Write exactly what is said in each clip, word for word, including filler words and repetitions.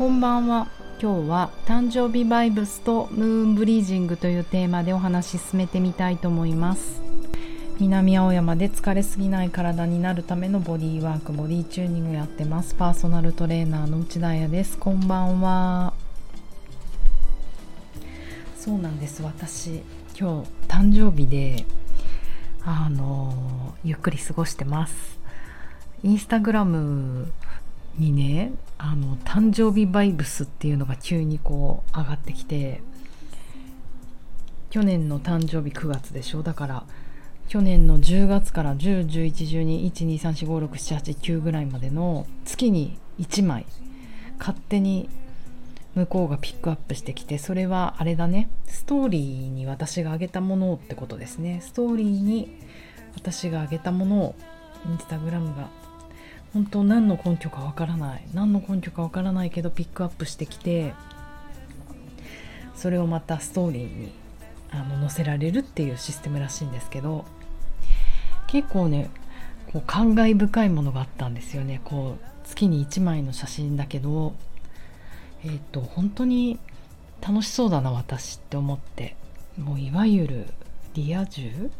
こんばんは。今日は誕生日バイブスとムーンブリージングというテーマでお話し進めてみたいと思います。南青山で疲れすぎない体になるためのボディーワーク、ボディチューニングやってます。パーソナルトレーナーの内田彩です。こんばんは。そうなんです、私今日誕生日であのゆっくり過ごしてます。インスタグラムにね、あの誕生日バイブスっていうのが急にこう上がってきて、去年の誕生日くがつでしょ。だから去年のじゅうがつからじゅう、じゅういち、じゅうに、いち、に、さん、し、ご、ろく、しち、はち、きゅうぐらいまでの月にいちまい勝手に向こうがピックアップしてきて、それはあれだね、ストーリーに私があげたものってことですね。ストーリーに私があげたものをインスタグラムが本当何の根拠かわからない何の根拠かわからないけどピックアップしてきて、それをまたストーリーにあの載せられるっていうシステムらしいんですけど、結構ねこう感慨深いものがあったんですよね。こう月にいちまいの写真だけど、えー、と本当に楽しそうだな私って思って、もういわゆるリア充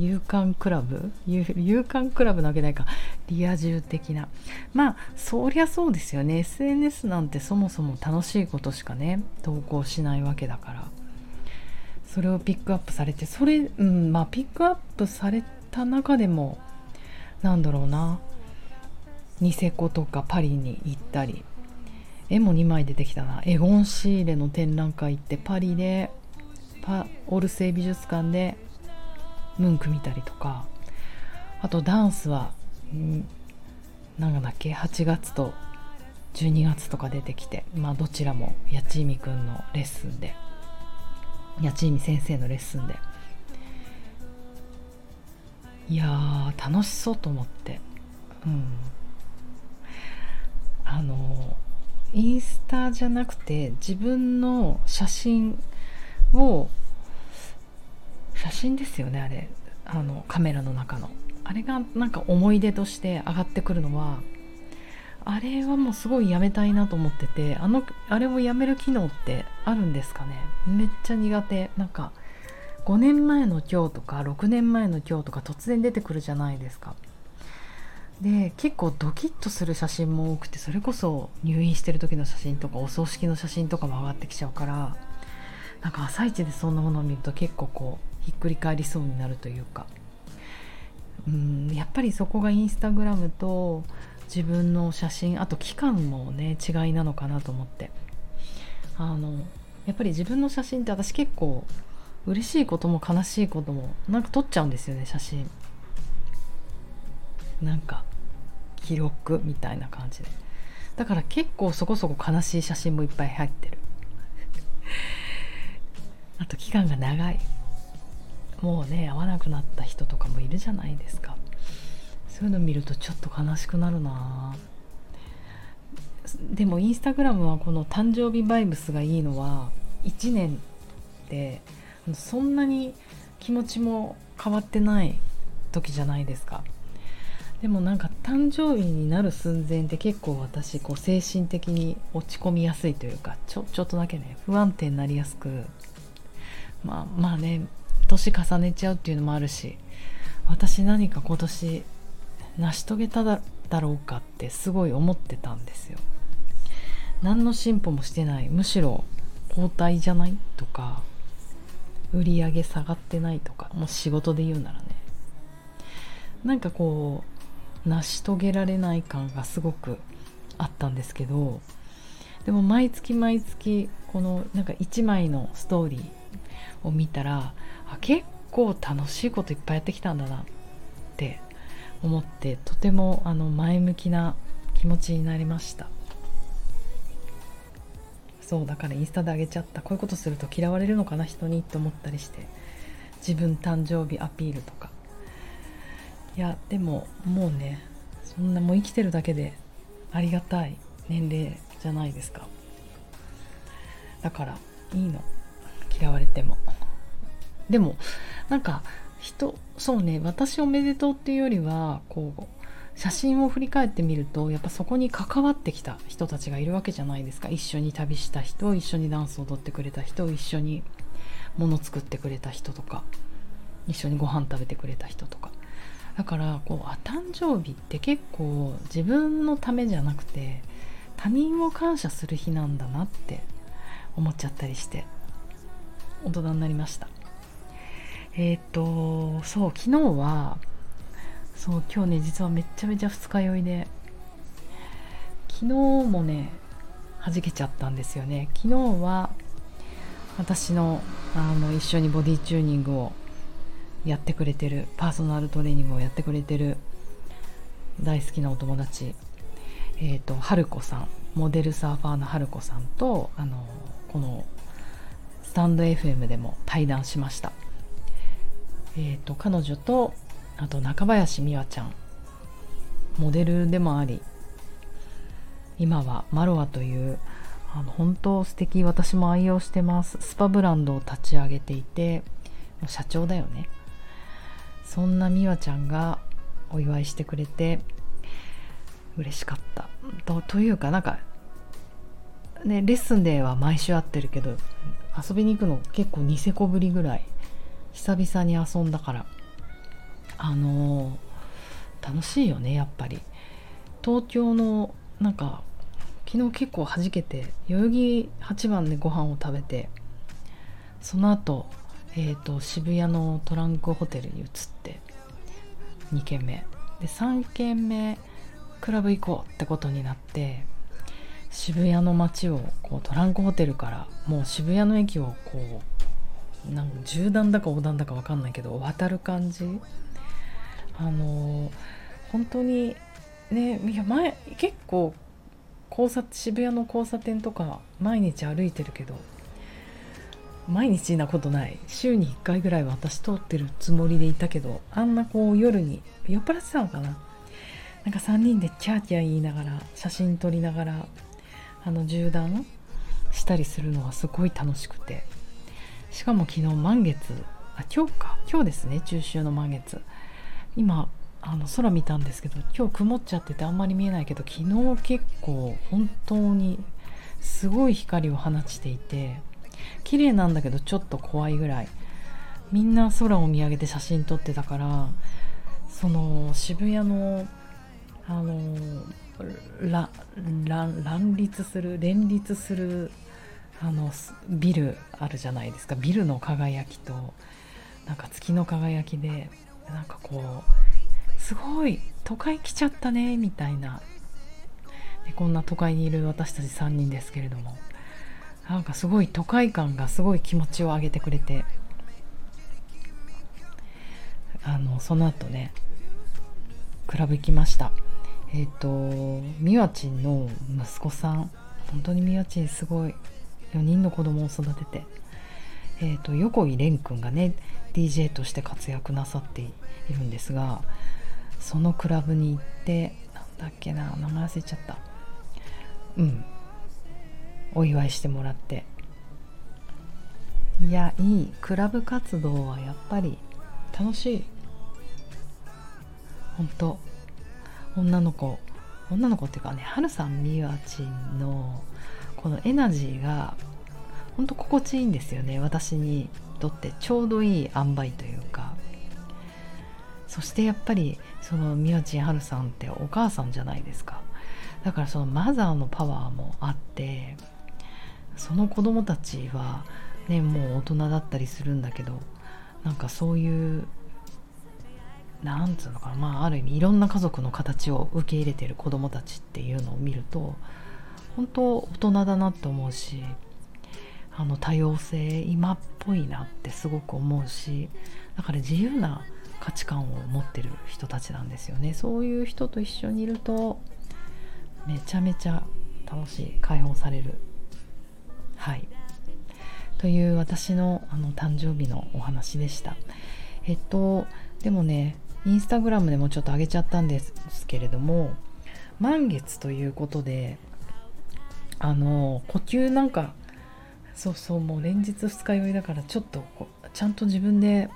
勇敢クラブ勇敢クラブなわけないか、リア充的な、まあそりゃそうですよね。 エスエヌエス なんてそもそも楽しいことしかね投稿しないわけだから、それをピックアップされて、それ、うん、まあピックアップされた中でもなんだろうな、ニセコとかパリに行ったり、絵もにまい出てきたな、エゴン・シーレの展覧会行って、パリでパオルセイ美術館でムンク見たりとか、あとダンスは何だっけ、はちがつとじゅうにがつとか出てきて、まあどちらもやちいみくんのレッスンでやちいみ先生のレッスンで、いやー楽しそうと思って、うん、あのインスタじゃなくて自分の写真を、写真ですよねあれ、あのカメラの中のあれがなんか思い出として上がってくるのは、あれはもうすごいやめたいなと思ってて、あのあれをやめる機能ってあるんですかね。めっちゃ苦手。なんかごねんまえの今日とかろくねんまえの今日とか突然出てくるじゃないですか。で結構ドキッとする写真も多くて、それこそ入院してる時の写真とかお葬式の写真とかも上がってきちゃうから、なんか朝一でそんなものを見ると結構こうひっくり返りそうになるというか、うーんやっぱりそこがインスタグラムと自分の写真、あと期間もね違いなのかなと思って、あのやっぱり自分の写真って私結構嬉しいことも悲しいこともなんか撮っちゃうんですよね。写真なんか記録みたいな感じで、だから結構そこそこ悲しい写真もいっぱい入ってるあと期間が長い、もうね会わなくなった人とかもいるじゃないですか。そういうの見るとちょっと悲しくなるな。でもインスタグラムはこの誕生日バイブスがいいのは、いちねんでそんなに気持ちも変わってない時じゃないですか。でもなんか誕生日になる寸前って結構私こう精神的に落ち込みやすいというか、ちょ、ちょっとだけね不安定になりやすく、まあまあね年重ねちゃうっていうのもあるし、私何か今年成し遂げただろうかってすごい思ってたんですよ。何の進歩もしてない、むしろ後退じゃないとか、売り上げ下がってないとか、もう仕事で言うならね、なんかこう成し遂げられない感がすごくあったんですけど、でも毎月毎月このなんかいちまいのストーリーを見たら、あ結構楽しいこといっぱいやってきたんだなって思って、とてもあの前向きな気持ちになりました。そうだからインスタで上げちゃった、こういうことすると嫌われるのかな人にって思ったりして、自分誕生日アピールとか、いやでももうねそんなもう生きてるだけでありがたい年齢じゃないですか。だからいいの嫌われても。でもなんか人そうね、私おめでとうっていうよりはこう写真を振り返ってみると、やっぱそこに関わってきた人たちがいるわけじゃないですか。一緒に旅した人、一緒にダンスを踊ってくれた人、一緒に物作ってくれた人とか、一緒にご飯食べてくれた人とか。だからこう、あ、誕生日って結構自分のためじゃなくて他人を感謝する日なんだなって思っちゃったりして大人になりました。えっとそう昨日はそう今日ね、実はめちゃめちゃ二日酔いで、昨日もね弾けちゃったんですよね。昨日は私の、あの一緒にボディチューニングをやってくれてる、パーソナルトレーニングをやってくれてる大好きなお友達、えーと、はるこさん、モデルサーファーのはるこさんと、あのこのスタンド エフエム でも対談しました。えーと、彼女と、あと中林美和ちゃん、モデルでもあり今はマロアという、あの本当素敵、私も愛用してますスパブランドを立ち上げていて、もう社長だよね。そんな美和ちゃんがお祝いしてくれて嬉しかった。と、というかなんか、ね、レッスンでは毎週会ってるけど遊びに行くの結構ニセコぶりぐらい久々に遊んだから、あのー、楽しいよねやっぱり。東京のなんか昨日結構弾けて代々木はちばんでご飯を食べて、その後えーと、渋谷のトランクホテルに移ってにけんめでさんけんめクラブ行こうってことになって、渋谷の街をこうトランクホテルからもう渋谷の駅をこうなんか縦断だか横断だか分かんないけど渡る感じ、あのー、本当にね、いや前結構交差渋谷の交差点とか毎日歩いてるけど、毎日なことない週にいっかいぐらいは私通ってるつもりでいたけど、あんなこう夜に酔っ払ってたのかな、なんかさんにんでキャーキャー言いながら写真撮りながらあの縦断したりするのはすごい楽しくて、しかも昨日満月、あ今日か今日ですね、中秋の満月、今あの空見たんですけど今日曇っちゃっててあんまり見えないけど、昨日結構本当にすごい光を放ちていて綺麗なんだけどちょっと怖いぐらい、みんな空を見上げて写真撮ってたから、その渋谷のあのらら乱立する連立するあのビルあるじゃないですか、ビルの輝きとなんか月の輝きで、なんかこうすごい都会来ちゃったねみたいな、でこんな都会にいる私たちさんにんですけれども、なんかすごい都会感がすごい気持ちを上げてくれて、あのその後ねクラブ行きました。えっとみわちんの息子さん、本当にみわちんすごい、よにんの子供を育てて、えっと横井蓮くんがね ディージェー として活躍なさっているんですが、そのクラブに行って、なんだっけな名前忘れちゃった、うんお祝いしてもらって、いやいい、クラブ活動はやっぱり楽しい。ほんと女の子女の子っていうかね、はるさんみわちんのこのエナジーがほんと心地いいんですよね、私にとってちょうどいい塩梅というか。そしてやっぱりそのみわちんはるさんってお母さんじゃないですか、だからそのマザーのパワーもあって、その子供たちはねもう大人だったりするんだけど、なんかそういうなんつうのかな、まあある意味いろんな家族の形を受け入れている子供たちっていうのを見ると本当大人だなって思うし、あの多様性今っぽいなってすごく思うし、だから自由な価値観を持ってる人たちなんですよね。そういう人と一緒にいるとめちゃめちゃ楽しい、解放される、はいという私のあの誕生日のお話でした。えっとでもねインスタグラムでもちょっと上げちゃったんですけれども、満月ということであの呼吸なんかそうそうもう連日二日酔いだからちょっとこうちゃんと自分で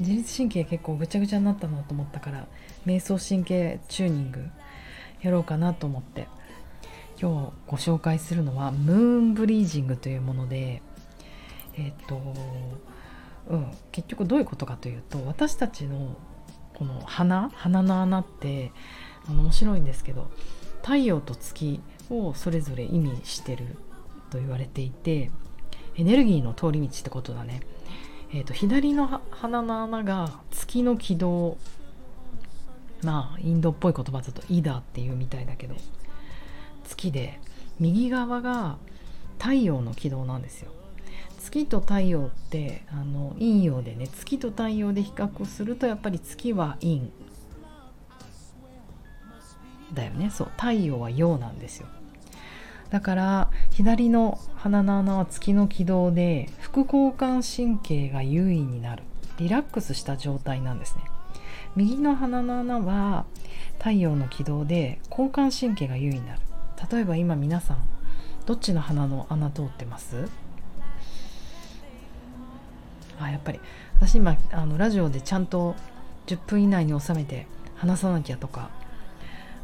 自律神経結構ぐちゃぐちゃになったなと思ったから、瞑想神経チューニングやろうかなと思って、今日ご紹介するのはムーンブリージングというもので、えっと、うん、結局どういうことかというと、私たちのこの鼻鼻の穴って面白いんですけど、太陽と月をそれぞれ意味してると言われていて、エネルギーの通り道ってことだね。えーと、左の鼻の穴が月の軌道、まあインドっぽい言葉だとイダっていうみたいだけど月で、右側が太陽の軌道なんですよ。月と太陽ってあの陰陽でね、月と太陽で比較するとやっぱり月は陰だよね。そう、太陽は陽なんですよ。だから左の鼻の穴は月の軌道で、副交感神経が優位になるリラックスした状態なんですね。右の鼻の穴は太陽の軌道で交感神経が優位になる。例えば今皆さんどっちの鼻の穴通ってます？あ、やっぱり私今あのラジオでちゃんとじゅっぷん以内に収めて話さなきゃとか、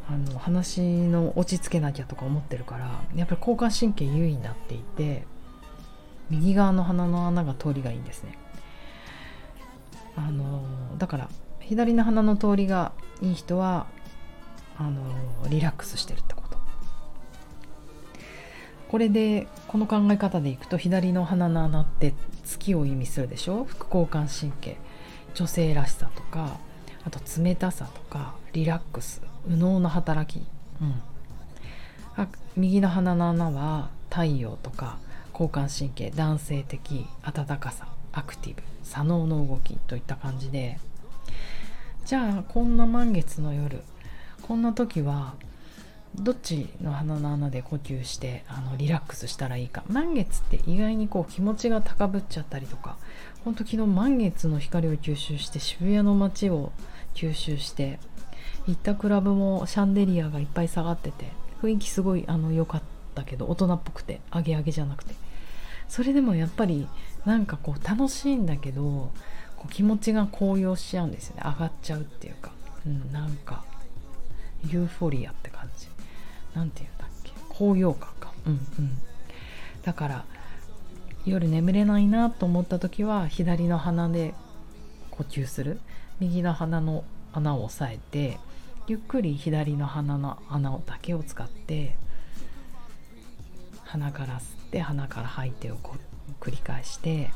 あの話の落ち着けなきゃとか思ってるから、やっぱり交感神経優位になっていて、右側の鼻の穴が通りがいいんですね。あのだから左の鼻の通りがいい人はあのリラックスしてるってこと。これでこの考え方でいくと、左の鼻の穴って月を意味するでしょ。副交感神経、女性らしさとか、あと冷たさとかリラックス、右脳の働き、うん、あ、右の鼻の穴は太陽とか交感神経、男性的、温かさ、アクティブ、左脳の動きといった感じで、じゃあこんな満月の夜、こんな時はどっちの鼻の穴で呼吸してあのリラックスしたらいいか。満月って意外にこう気持ちが高ぶっちゃったりとか、本当昨日満月の光を吸収して渋谷の街を吸収して、行ったクラブもシャンデリアがいっぱい下がってて雰囲気すごいあの良かったけど、大人っぽくてアゲアゲじゃなくて、それでもやっぱりなんかこう楽しいんだけど、こう気持ちが高揚しちゃうんですよね。上がっちゃうっていうか、うん、なんかユーフォリアって感じ、なんていうんだっけ、高揚感か、うんうん、だから夜眠れないなと思った時は左の鼻で呼吸する。右の鼻の穴を押さえて、ゆっくり左の鼻の穴だけを使って、鼻から吸って鼻から吐いてを繰り返して、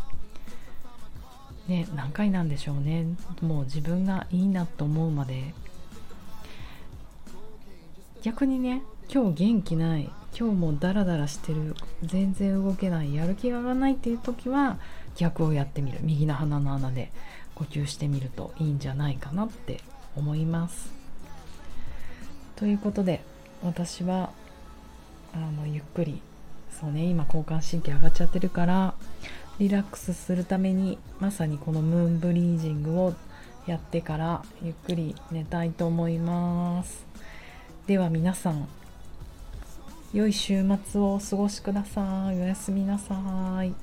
ね、何回なんでしょうね。もう自分がいいなと思うまで。逆にね、今日元気ない、今日もダラダラしてる、全然動けない、やる気が上がらないっていう時は逆をやってみる。右の鼻の穴で呼吸してみるといいんじゃないかなって思います。ということで、私はあのゆっくり、そうね、今交感神経上がっちゃってるからリラックスするために、まさにこのムーンブリージングをやってからゆっくり寝たいと思います。では皆さん、良い週末をお過ごしください。おやすみなさい。